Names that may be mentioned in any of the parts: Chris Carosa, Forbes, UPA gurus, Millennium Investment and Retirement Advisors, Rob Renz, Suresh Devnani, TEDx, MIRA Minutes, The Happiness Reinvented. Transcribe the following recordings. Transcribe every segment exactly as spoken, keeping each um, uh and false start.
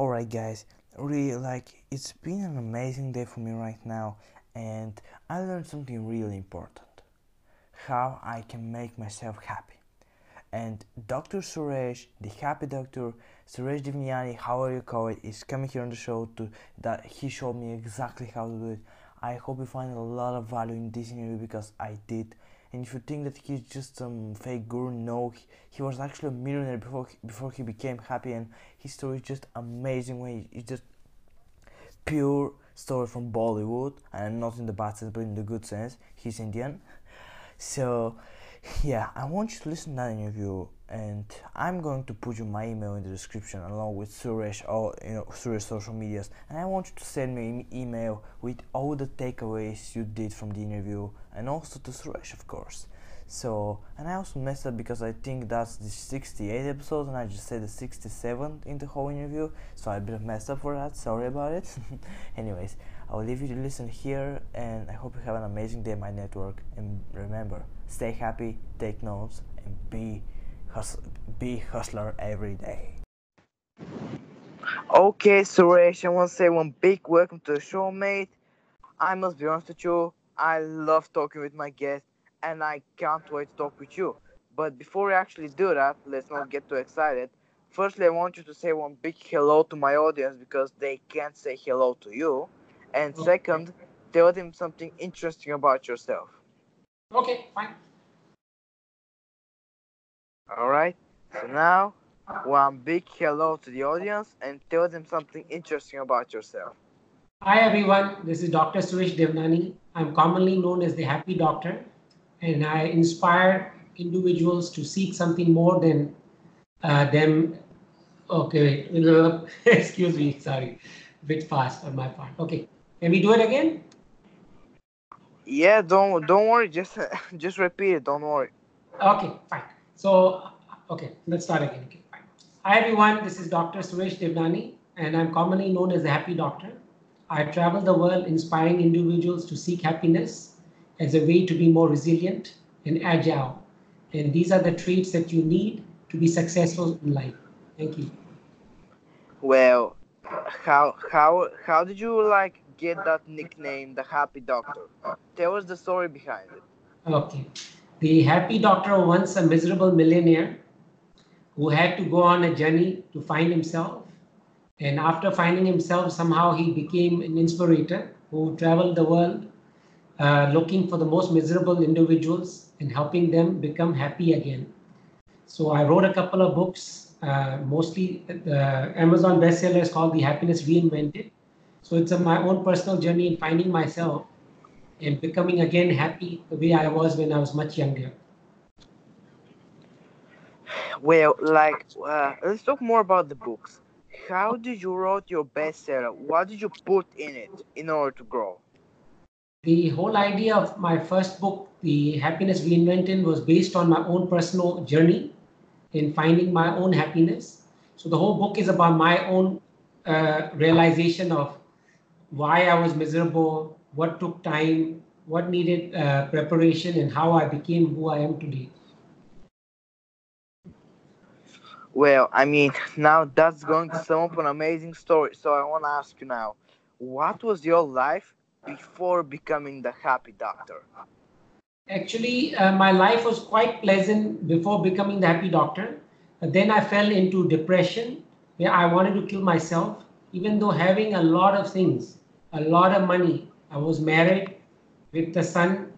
Alright guys, really like it's been an amazing day for me right now, and I learned something really important. How I can make myself happy. And Doctor Suresh, the happy doctor, Suresh Devnani, however you call it, is coming here on the show to that he showed me exactly how to do it. I hope you find a lot of value in this interview because I did. And if you think that he's just some fake guru, no, he, he was actually a millionaire before he, before he became happy, and his story is just amazing. Way it's just pure story from Bollywood, and not in the bad sense but in the good sense. He's Indian. So, yeah, I want you to listen to that interview, and I'm going to put you my email in the description along with Suresh, all you know, Suresh social medias, and I want you to send me an email with all the takeaways you did from the interview, and also to Suresh, of course. So, and I also messed up because I think that's the sixty-eighth episode, and I just said the sixty-seventh in the whole interview, so I a bit messed up for that. Sorry about it. Anyways. I'll leave you to listen here, and I hope you have an amazing day, my network. And remember, stay happy, take notes, and be hustler, be hustler every day. Okay, Suresh, I want to say one big welcome to the show, mate. I must be honest with you, I love talking with my guests, and I can't wait to talk with you. But before we actually do that, let's not get too excited. Firstly, I want you to say one big hello to my audience because they can't say hello to you. And second, tell them something interesting about yourself. Okay, fine. All right. So now, one big hello to the audience and tell them something interesting about yourself. Hi, everyone. This is Doctor Suresh Devnani. I'm commonly known as the Happy Doctor, and I inspire individuals to seek something more than uh, them. Okay, wait. Excuse me. Sorry. A bit fast on my part. Okay. Can we do it again? Yeah, don't don't worry. Just just repeat it. Don't worry. Okay, fine. So, okay, let's start again. Okay, fine. Hi, everyone. This is Doctor Suresh Devnani, and I'm commonly known as the Happy Doctor. I travel the world inspiring individuals to seek happiness as a way to be more resilient and agile. And these are the traits that you need to be successful in life. Thank you. Well, how how how did you like get that nickname, the Happy Doctor? Tell us the story behind it. Okay. The Happy Doctor was once a miserable millionaire who had to go on a journey to find himself. And after finding himself, somehow he became an inspirator who traveled the world uh, looking for the most miserable individuals and helping them become happy again. So I wrote a couple of books, uh, mostly the Amazon bestseller is called The Happiness Reinvented. So it's a, my own personal journey in finding myself and becoming again happy the way I was when I was much younger. Well, like, uh, let's talk more about the books. How did you write your bestseller? What did you put in it in order to grow? The whole idea of my first book, The Happiness Reinvented, was based on my own personal journey in finding my own happiness. So the whole book is about my own uh, realization of why I was miserable, what took time, what needed uh, preparation, and how I became who I am today. Well, I mean, now that's going to sum up an amazing story. So I want to ask you now, what was your life before becoming the Happy Doctor? Actually, uh, my life was quite pleasant before becoming the Happy Doctor. But then I fell into depression where I wanted to kill myself, even though having a lot of things, a lot of money. I was married with the son.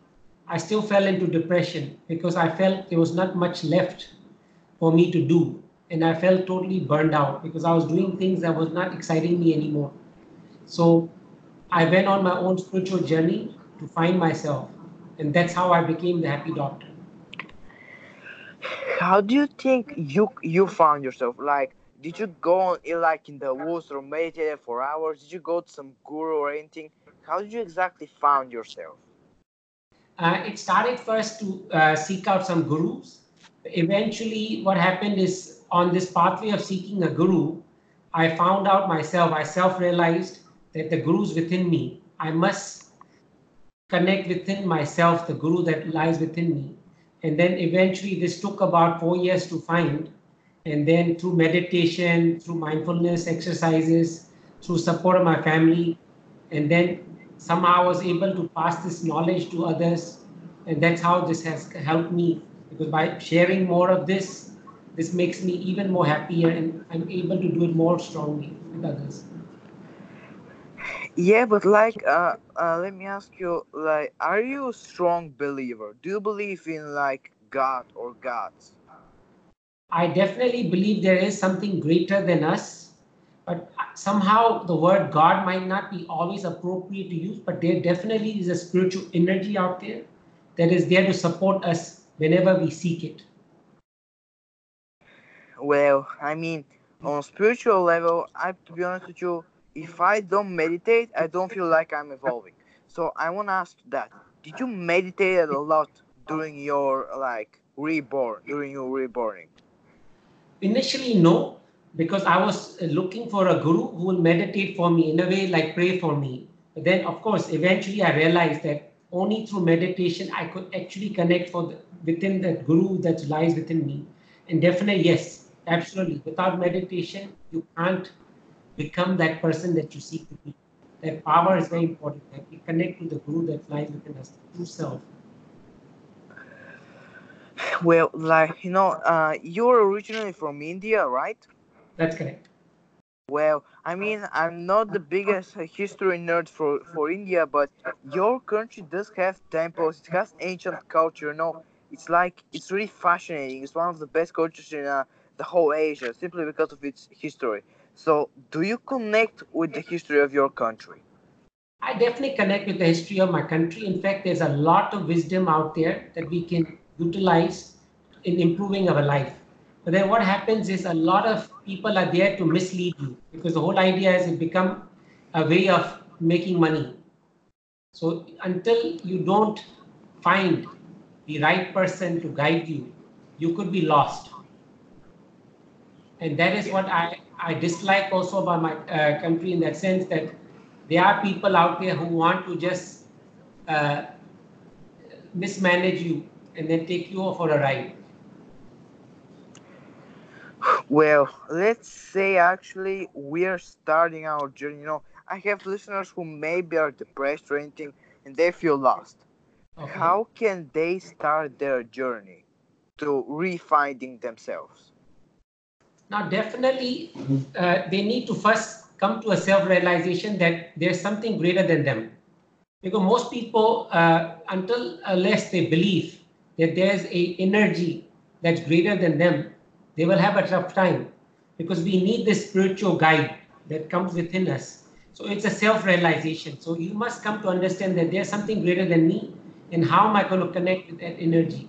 I still fell into depression because I felt there was not much left for me to do. And I felt totally burned out because I was doing things that was not exciting me anymore. So I went on my own spiritual journey to find myself. And that's how I became the Happy Doctor. How do you think you you found yourself? Like, did you go on, like in the woods or meditate for hours? Did you go to some guru or anything? How did you exactly found yourself? Uh, it started first to uh, seek out some gurus. Eventually, what happened is on this pathway of seeking a guru, I found out myself. I self-realized that the guru's within me. I must connect within myself, the guru that lies within me. And then eventually this took about four years to find. And then through meditation, through mindfulness exercises, through support of my family, and then somehow I was able to pass this knowledge to others. And that's how this has helped me, because by sharing more of this, this makes me even more happier and I'm able to do it more strongly with others. Yeah, but like, uh, uh, let me ask you, like, are you a strong believer? Do you believe in like God or gods? I definitely believe there is something greater than us, but somehow the word God might not be always appropriate to use, but there definitely is a spiritual energy out there that is there to support us whenever we seek it. Well, I mean, on a spiritual level, I have to be honest with you, if I don't meditate, I don't feel like I'm evolving. So I want to ask that. Did you meditate a lot during your, like, reborn, during your reborning? Initially, no, because I was looking for a guru who will meditate for me, in a way, like pray for me. But then, of course, eventually I realized that only through meditation I could actually connect for the, within that guru that lies within me. And definitely, yes, absolutely. Without meditation, you can't become that person that you seek to be. That power is very important, that we connect to the guru that lies within us, the true self. Well, like, you know, uh, you're originally from India, right? That's correct. Well, I mean, I'm not the biggest history nerd for, for India, but your country does have temples, it has ancient culture, you know. It's like, it's really fascinating. It's one of the best cultures in uh, the whole Asia, simply because of its history. So, do you connect with the history of your country? I definitely connect with the history of my country. In fact, there's a lot of wisdom out there that we can utilize in improving our life. But then what happens is a lot of people are there to mislead you, because the whole idea is it become a way of making money. So until you don't find the right person to guide you, you could be lost. And that is what I, I dislike also about my uh, country, in that sense that there are people out there who want to just uh, mismanage you and then take you for a ride. Well, let's say actually we're starting our journey. You know, I have listeners who maybe are depressed or anything and they feel lost. Okay. How can they start their journey to refinding themselves? Now, definitely, uh, they need to first come to a self-realization that there's something greater than them. Because most people, uh, until unless they believe that there's an energy that's greater than them, they will have a tough time, because we need this spiritual guide that comes within us. So it's a self-realization. So you must come to understand that there's something greater than me, and how am I going to connect with that energy?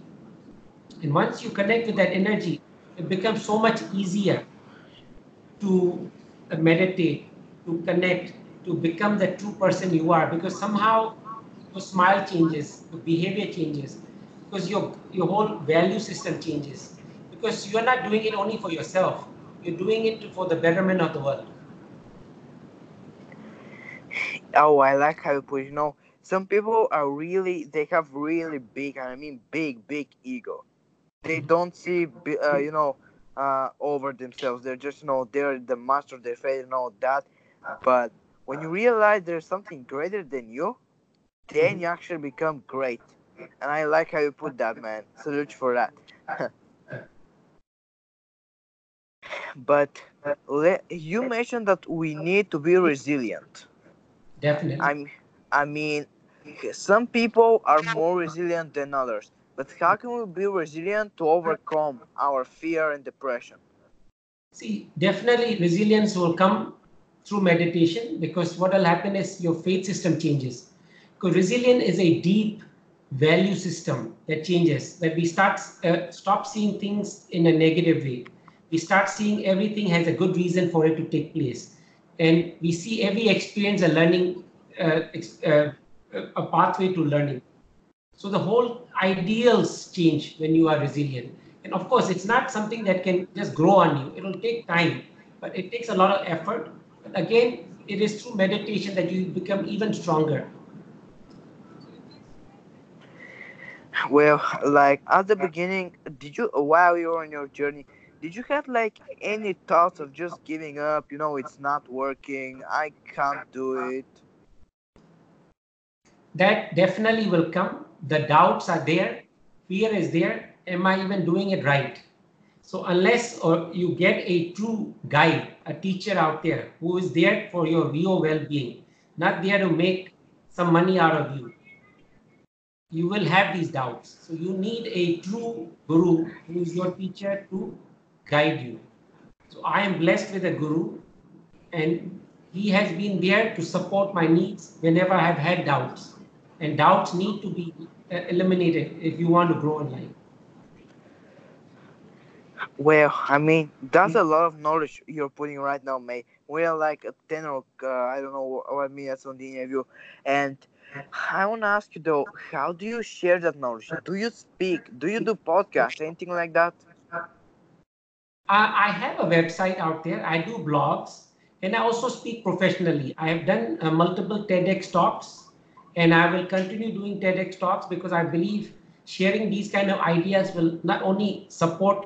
And once you connect with that energy, it becomes so much easier to meditate, to connect, to become the true person you are, because somehow your smile changes, your behavior changes, because your, your whole value system changes. Because you're not doing it only for yourself, you're doing it for the betterment of the world. Oh, I like how you put it. You know, some people are really, they have really big, and I mean big, big ego. They don't see, uh, you know, uh, over themselves. They're just, you know, they're the master, they're fate and all that. But when you realize there's something greater than you, then you actually become great. And I like how you put that, man. Salute for that. But le you mentioned that we need to be resilient. Definitely. I'm, I mean, some people are more resilient than others. But how can we be resilient to overcome our fear and depression? See, definitely resilience will come through meditation, because what will happen is your faith system changes. Because resilience is a deep value system that changes, that we start uh, stop seeing things in a negative way. We start seeing everything has a good reason for it to take place. And we see every experience a learning, uh, uh, a pathway to learning. So the whole ideals change when you are resilient. And of course, it's not something that can just grow on you. It will take time, but it takes a lot of effort. But again, it is through meditation that you become even stronger. Well, like at the beginning, did you, while you were on your journey, Did you have like any thoughts of just giving up? You know, it's not working. I can't do it. That definitely will come. The doubts are there. Fear is there. Am I even doing it right? So unless or you get a true guide, a teacher out there who is there for your real well-being, not there to make some money out of you, you will have these doubts. So you need a true guru who is your teacher to guide you. So I am blessed with a guru, and he has been there to support my needs whenever I have had doubts. And doubts need to be eliminated if you want to grow in life. Well, I mean, that's a lot of knowledge you're putting right now, mate. We are like a tenor, uh, I don't know what minutes on the interview. And I want to ask you, though, how do you share that knowledge? Do you speak? Do you do podcasts? Anything like that? I have a website out there. I do blogs. And I also speak professionally. I have done uh, multiple TEDx talks. And I will continue doing TEDx talks because I believe sharing these kind of ideas will not only support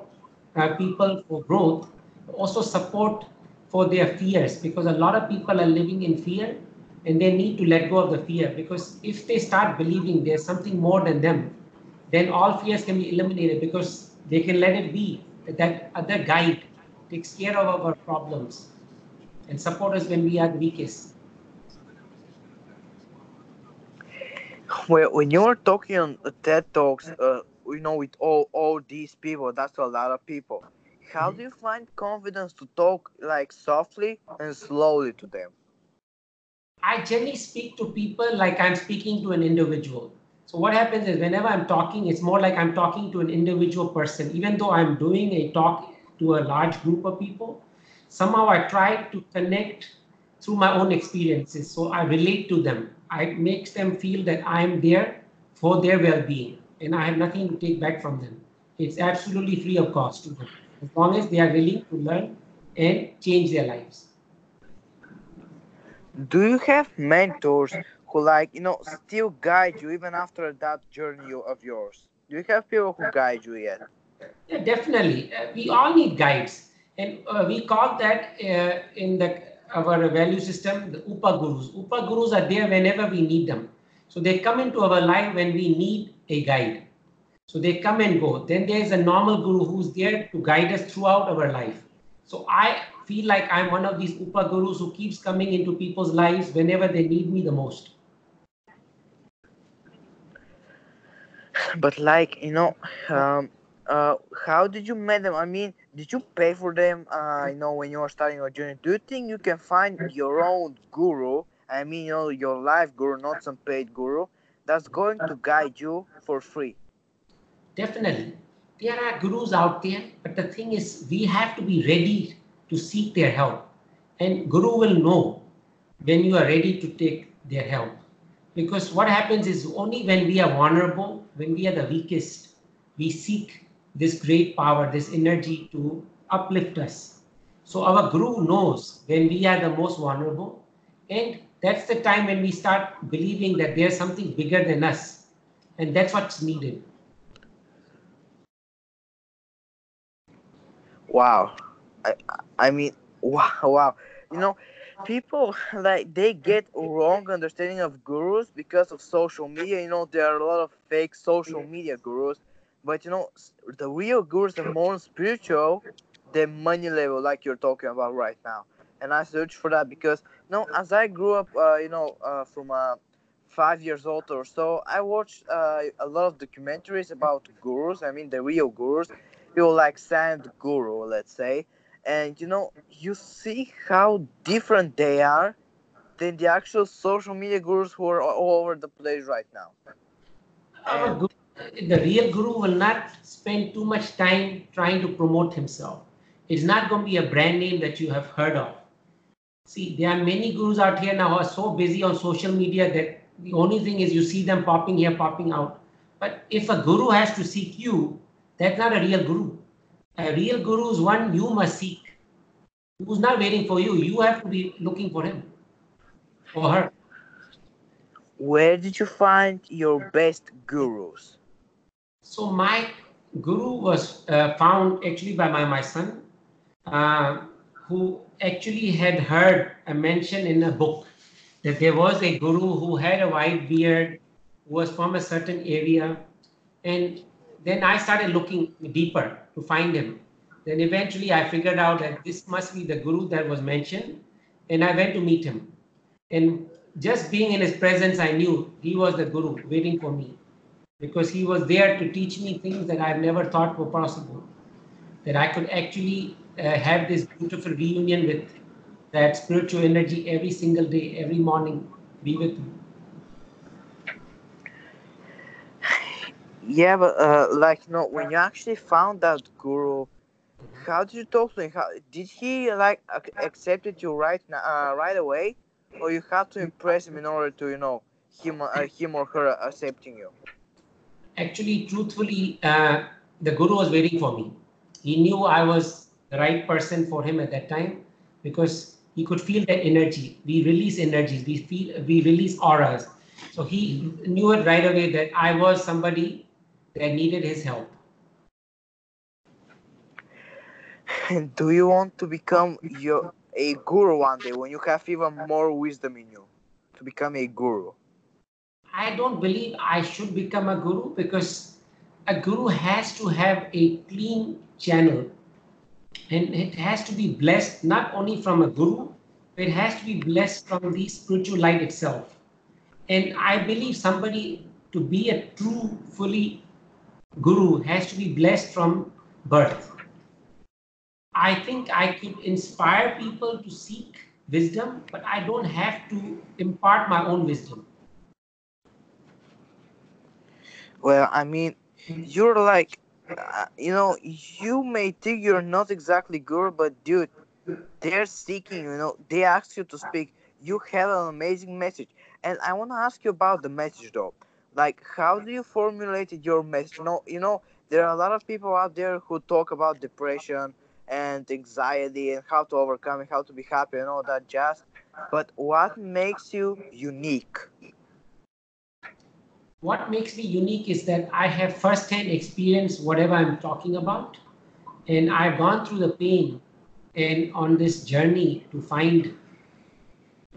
Uh, people for growth, also support for their fears, because a lot of people are living in fear and they need to let go of the fear, because if they start believing there's something more than them, then all fears can be eliminated, because they can let it be that, that other guide takes care of our problems and support us when we are the weakest. Well, when you're talking on TED Talks, uh, you know, with all, all these people, that's a lot of people. How do you find confidence to talk like softly and slowly to them? I generally speak to people like I'm speaking to an individual. So what happens is whenever I'm talking, it's more like I'm talking to an individual person. Even though I'm doing a talk to a large group of people, somehow I try to connect through my own experiences. So I relate to them. I make them feel that I'm there for their well-being. And I have nothing to take back from them. It's absolutely free of cost to them, as long as they are willing to learn and change their lives. Do you have mentors who, like, you know, still guide you even after that journey of yours? Do you have people who guide you yet? Yeah, definitely. Uh, we all need guides. And uh, we call that uh, in the, our value system, the U P A gurus. U P A gurus are there whenever we need them. So they come into our life when we need a guide. So they come and go. Then there is a normal guru who's there to guide us throughout our life. So I feel like I'm one of these U P A gurus who keeps coming into people's lives whenever they need me the most. But like, you know, um, uh, how did you meet them? I mean, did you pay for them? Uh, you know, when you are starting your journey, do you think you can find your own guru? I mean, you know, your life guru, not some paid guru, that's going to guide you for free. Definitely. There are gurus out there, but the thing is, we have to be ready to seek their help. And guru will know when you are ready to take their help. Because what happens is only when we are vulnerable, when we are the weakest, we seek this great power, this energy to uplift us. So our guru knows when we are the most vulnerable, and that's the time when we start believing that there's something bigger than us. And that's what's needed. Wow. I, I mean, wow, wow. You know, people, like, they get wrong understanding of gurus because of social media. You know, there are a lot of fake social media gurus. But, you know, the real gurus are more spiritual than money level, like you're talking about right now. And I searched for that because, you know, as I grew up, uh, you know, uh, from uh, five years old or so, I watched uh, a lot of documentaries about gurus. I mean, the real gurus, people like Sand Guru, let's say. And, you know, you see how different they are than the actual social media gurus who are all over the place right now. And the real guru will not spend too much time trying to promote himself. It's not going to be a brand name that you have heard of. See, there are many gurus out here now who are so busy on social media that the only thing is you see them popping here, popping out. But if a guru has to seek you, that's not a real guru. A real guru is one you must seek. Who's not waiting for you? You have to be looking for him or her. Where did you find your best gurus? So my guru was uh, found actually by my, my son, uh, who actually had heard a mention in a book that there was a guru who had a white beard, who was from a certain area. And then I started looking deeper to find him. Then eventually I figured out that this must be the guru that was mentioned. And I went to meet him. And just being in his presence, I knew he was the guru waiting for me, because he was there to teach me things that I've never thought were possible, that I could actually uh, have this beautiful reunion with that spiritual energy every single day, every morning, be with him. Yeah, but uh, like, you know, when you actually found that guru, how did you talk to him? How, did he like accepted you right uh, right away, or you had to impress him in order to, you know, him uh, him or her accepting you? Actually, truthfully, uh, the guru was waiting for me. He knew I was the right person for him at that time, because he could feel the energy. We release energies. We feel we release auras. So he knew it right away that I was somebody that needed his help. And do you want to become your a guru one day when you have even more wisdom in you to become a guru? I don't believe I should become a guru, because a guru has to have a clean channel, and it has to be blessed not only from a guru, it has to be blessed from the spiritual light itself. And I believe somebody to be a true, fully guru has to be blessed from birth. I think I could inspire people to seek wisdom, but I don't have to impart my own wisdom. Well, I mean, you're like, uh, you know, you may think you're not exactly guru, but dude, they're seeking, you know, they ask you to speak. You have an amazing message. And I want to ask you about the message, though. Like, how do you formulate your message? You know, you know, there are a lot of people out there who talk about depression and anxiety and how to overcome it, how to be happy and all that jazz. But what makes you unique? What makes me unique is that I have first-hand experience, whatever I'm talking about. And I've gone through the pain and on this journey to find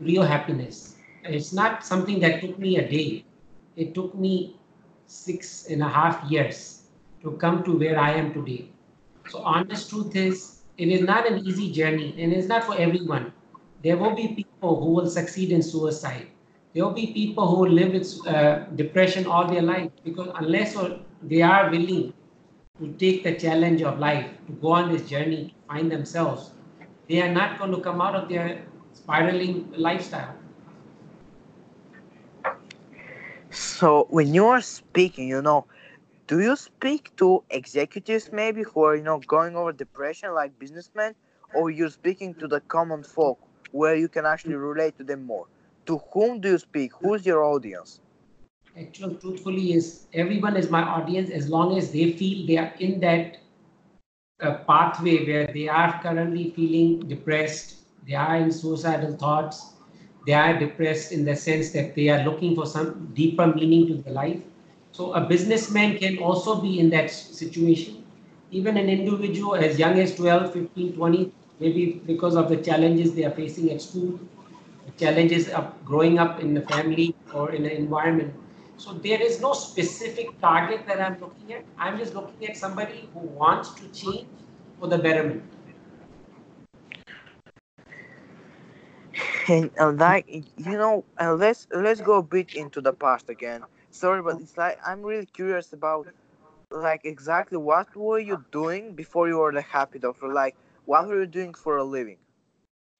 real happiness. It's not something that took me a day. It took me six and a half years to come to where I am today. So honest truth is, it is not an easy journey, and it's not for everyone. There will be people who will succeed in suicide. There will be people who will live with uh, depression all their life, because unless or they are willing to take the challenge of life, to go on this journey, to find themselves, they are not going to come out of their spiraling lifestyle. So when you are speaking, you know, do you speak to executives maybe who are, you know, going over depression like businessmen, or you're speaking to the common folk where you can actually relate to them more? To whom do you speak? Who's your audience? Actually, truthfully, is everyone is my audience, as long as they feel they are in that uh, pathway where they are currently feeling depressed. They are in suicidal thoughts. They are depressed in the sense that they are looking for some deeper meaning to their life. So a businessman can also be in that situation. Even an individual as young as twelve, fifteen, twenty, maybe because of the challenges they are facing at school, the challenges of growing up in the family or in the environment. So there is no specific target that I'm looking at. I'm just looking at somebody who wants to change for the betterment. And uh, like, you know, uh, let's let's go a bit into the past again. Sorry, but it's like I'm really curious about, like, exactly what were you doing before you were the happy doctor? Like, what were you doing for a living?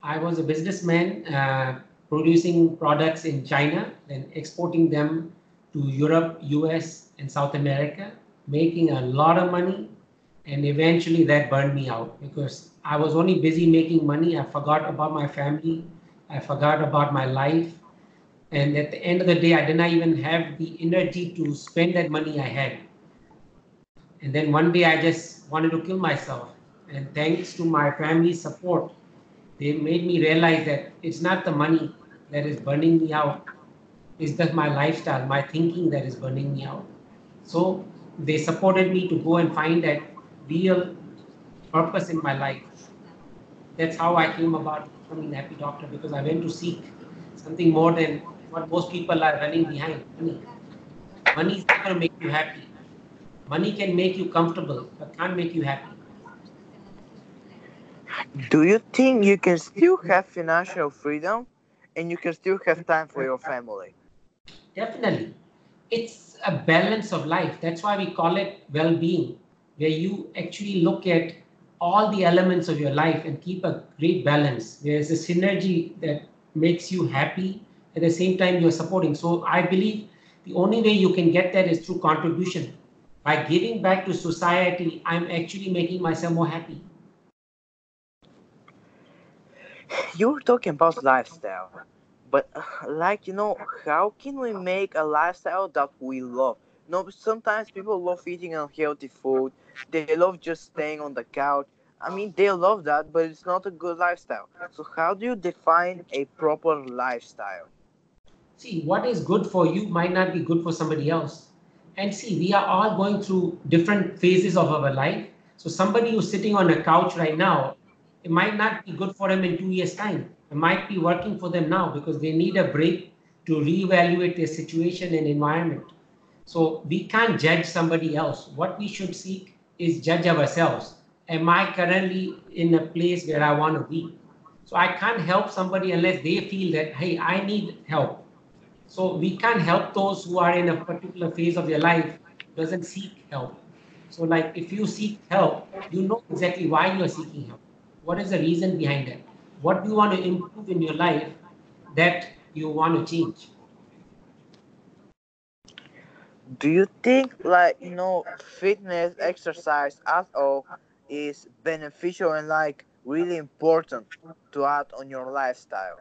I was a businessman uh, producing products in China and exporting them to Europe, U S, and South America, making a lot of money. And eventually that burned me out, because I was only busy making money. I forgot about my family. I forgot about my life. And at the end of the day, I did not even have the energy to spend that money I had. And then one day I just wanted to kill myself. And thanks to my family's support, they made me realize that it's not the money that is burning me out. It's just my lifestyle, my thinking that is burning me out. So they supported me to go and find that real purpose in my life. That's how I came about becoming a happy doctor, because I went to seek something more than what most people are running behind, money. Money is not going to make you happy. Money can make you comfortable, but can't make you happy. Do you think you can still have financial freedom and you can still have time for your family? Definitely. It's a balance of life. That's why we call it well-being, where you actually look at all the elements of your life and keep a great balance. There's a synergy that makes you happy. At the same time, you're supporting. So I believe the only way you can get that is through contribution. By giving back to society, I'm actually making myself more happy. You were talking about lifestyle, but like, you know, how can we make a lifestyle that we love? You know, sometimes people love eating unhealthy food. They love just staying on the couch. I mean, they love that, but it's not a good lifestyle. So how do you define a proper lifestyle? See, what is good for you might not be good for somebody else. And see, we are all going through different phases of our life. So somebody who's sitting on a couch right now, it might not be good for them in two years' time. It might be working for them now because they need a break to reevaluate their situation and environment. So we can't judge somebody else. What we should seek is judge ourselves. Am I currently in a place where I want to be? So I can't help somebody unless they feel that, hey, I need help. So we can't help those who are in a particular phase of their life, doesn't seek help. So like if you seek help, you know exactly why you're seeking help. What is the reason behind that? What do you want to improve in your life that you want to change? Do you think, like, you know, fitness, exercise at all is beneficial and like really important to add on your lifestyle?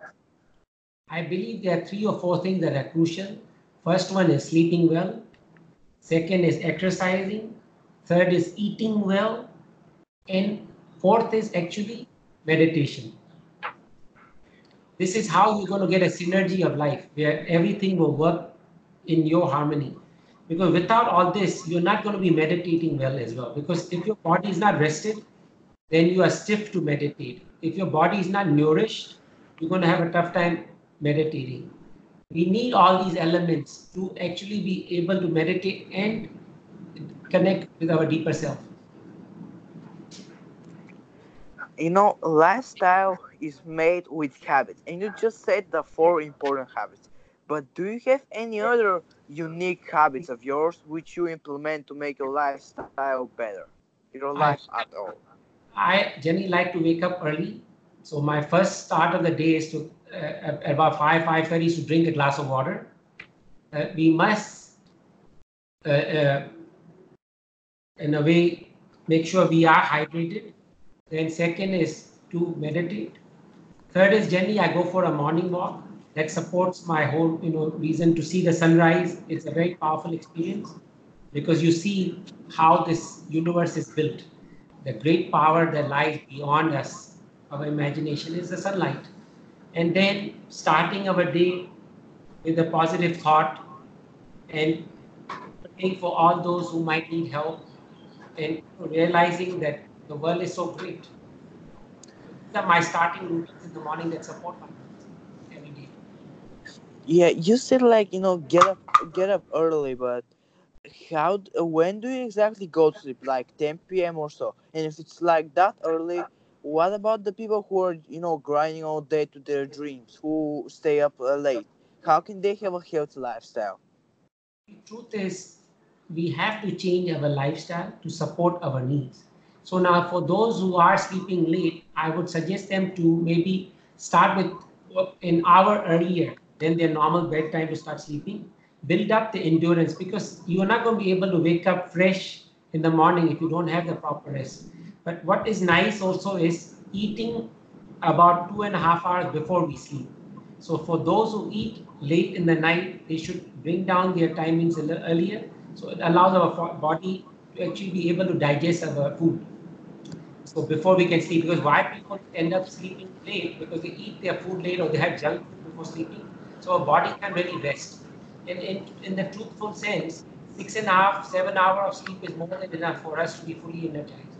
I believe there are three or four things that are crucial. First one is sleeping well. Second is exercising. Third is eating well. And fourth is actually meditation. This is how you're going to get a synergy of life where everything will work in your harmony. Because without all this, you're not going to be meditating well as well. Because if your body is not rested, then you are stiff to meditate. If your body is not nourished, you're going to have a tough time meditating. We need all these elements to actually be able to meditate and connect with our deeper self. You know, lifestyle is made with habits, and you just said the four important habits. But do you have any other unique habits of yours which you implement to make your lifestyle better, your life I, at all? I generally like to wake up early. So my first start of the day is to uh, about five, five thirty is to drink a glass of water. Uh, we must, uh, uh, in a way, make sure we are hydrated. Then second is to meditate. Third is generally I go for a morning walk. That supports my whole, you know, reason to see the sunrise. It's a very powerful experience because you see how this universe is built. The great power that lies beyond us, our imagination, is the sunlight. And then starting our day with a positive thought and praying for all those who might need help and realizing that the world is so great. These are my starting routines in the morning that support my every day. Yeah, you said like, you know, get up, get up early, but how? When do you exactly go to sleep? Like ten p.m. or so? And if it's like that early, what about the people who are, you know, grinding all day to their dreams, who stay up late? How can they have a healthy lifestyle? The truth is, we have to change our lifestyle to support our needs. So now for those who are sleeping late, I would suggest them to maybe start with an hour earlier than their normal bedtime to start sleeping. Build up the endurance because you are not going to be able to wake up fresh in the morning if you don't have the proper rest. But what is nice also is eating about two and a half hours before we sleep. So for those who eat late in the night, they should bring down their timings a little earlier. So it allows our body to actually be able to digest our food. So before we can sleep, because why people end up sleeping late? Because they eat their food late or they have junk food before sleeping. So our body can really rest. And in, in the truthful sense, six and a half, seven hours of sleep is more than enough for us to be fully energized.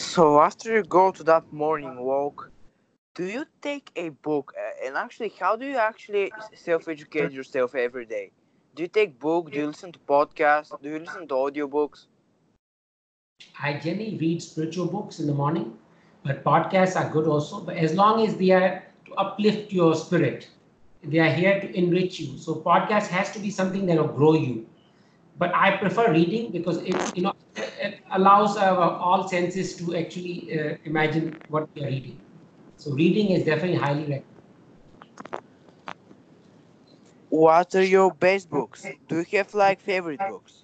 So after you go to that morning walk, do you take a book? And actually, how do you actually self-educate yourself every day? Do you take book? Do you listen to podcasts? Do you listen to audiobooks? I generally read spiritual books in the morning, but podcasts are good also. But as long as they are to uplift your spirit, they are here to enrich you. So podcast has to be something that will grow you. But I prefer reading because it, you know, it allows our all senses to actually uh, imagine what we are reading. So reading is definitely highly recommended. What are your best books? Do you have like favorite books?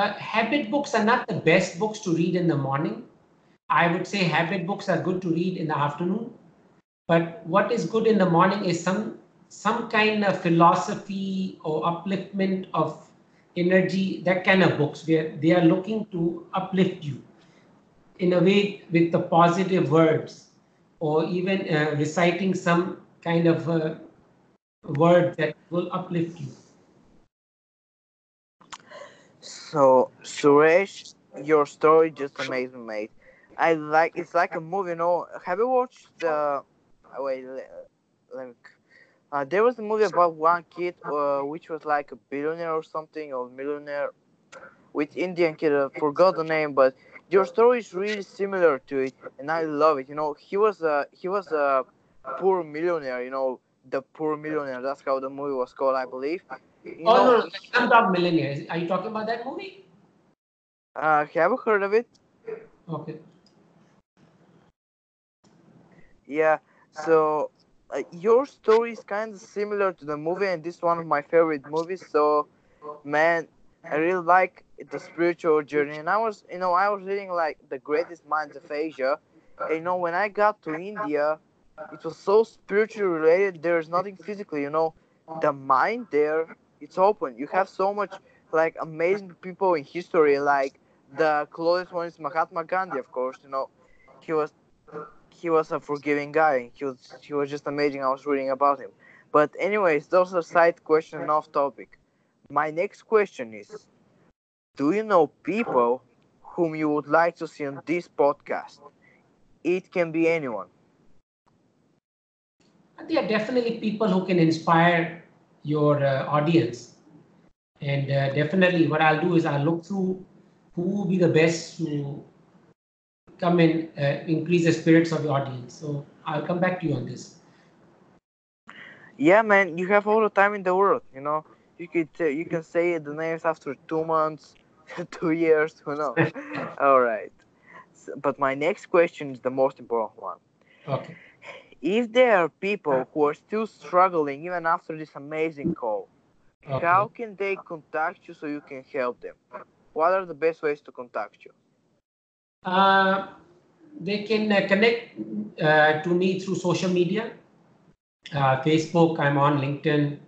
Uh, habit books are not the best books to read in the morning. I would say habit books are good to read in the afternoon. But what is good in the morning is some some kind of philosophy or upliftment of energy, that kind of books where they are looking to uplift you in a way with the positive words, or even uh, reciting some kind of uh, word that will uplift you. So Suresh, your story just amazing, mate. I like it's like a movie, you know. Have you watched the? Oh, wait, let me. Uh, there was a movie about one kid, uh, which was like a billionaire or something, or millionaire, with Indian kid. I forgot the name, but your story is really similar to it, and I love it. You know, he was a he was a poor millionaire. You know, the poor millionaire. That's how the movie was called, I believe. You oh know, no, no, I'm not millionaire. Are you talking about that movie? Uh, have you heard of it? Okay. Yeah. So, uh, your story is kind of similar to the movie, and this is one of my favorite movies. So, man, I really like the spiritual journey. And I was, you know, I was reading like the greatest minds of Asia. And, you know, when I got to India, it was so spiritually related. There is nothing physically, you know. The mind there, it's open. You have so much like amazing people in history. Like the closest one is Mahatma Gandhi, of course. You know, he was he was a forgiving guy. He was he was just amazing. I was reading about him. But anyways, those are side questions, off topic. My next question is: do you know people whom you would like to see on this podcast? It can be anyone. There are definitely people who can inspire your uh, audience, and uh, definitely what I'll do is I'll look through who will be the best to come and uh, increase the spirits of the audience. So I'll come back to you on this. Yeah, man, you have all the time in the world. You know, you could uh, you can say the names after two months, two years, who knows? All right. So, but my next question is the most important one. Okay. If there are people who are still struggling even after this amazing call, okay, how can they contact you so you can help them? What are the best ways to contact you? Uh, they can uh, connect uh, to me through social media, uh, Facebook, I'm on LinkedIn.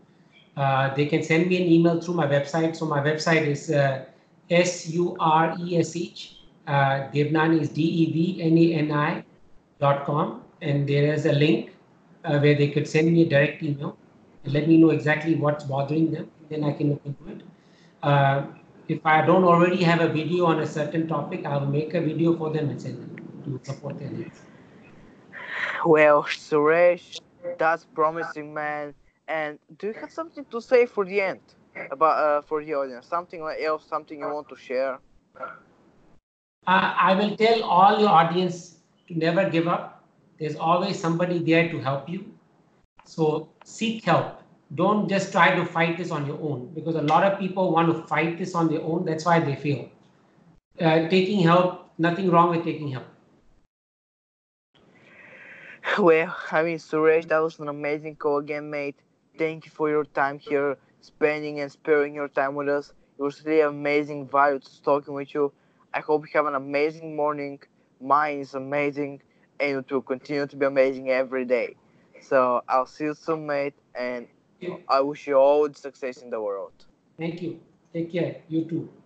Uh, they can send me an email through my website. So my website is uh, S U R E S H, uh, Devnani is D E V N A N I dot com. And there is a link uh, where they could send me a direct email and let me know exactly what's bothering them. Then I can look into it. Uh, if I don't already have a video on a certain topic, I'll make a video for them and send them to support their needs. Well, Suresh, that's promising, man. And do you have something to say for the end about uh, for the audience? Something else, something you want to share? Uh, I will tell all your audience to never give up. There's always somebody there to help you. So seek help. Don't just try to fight this on your own, because a lot of people want to fight this on their own. That's why they fail. Uh, taking help, nothing wrong with taking help. Well, I mean, Suresh, that was an amazing call again, mate. Thank you for your time here, spending and sparing your time with us. It was really amazing value talking with you. I hope you have an amazing morning. Mine is amazing. And it will continue to be amazing every day. So I'll see you soon, mate. And I wish you all the success in the world. Thank you. Take care. You too.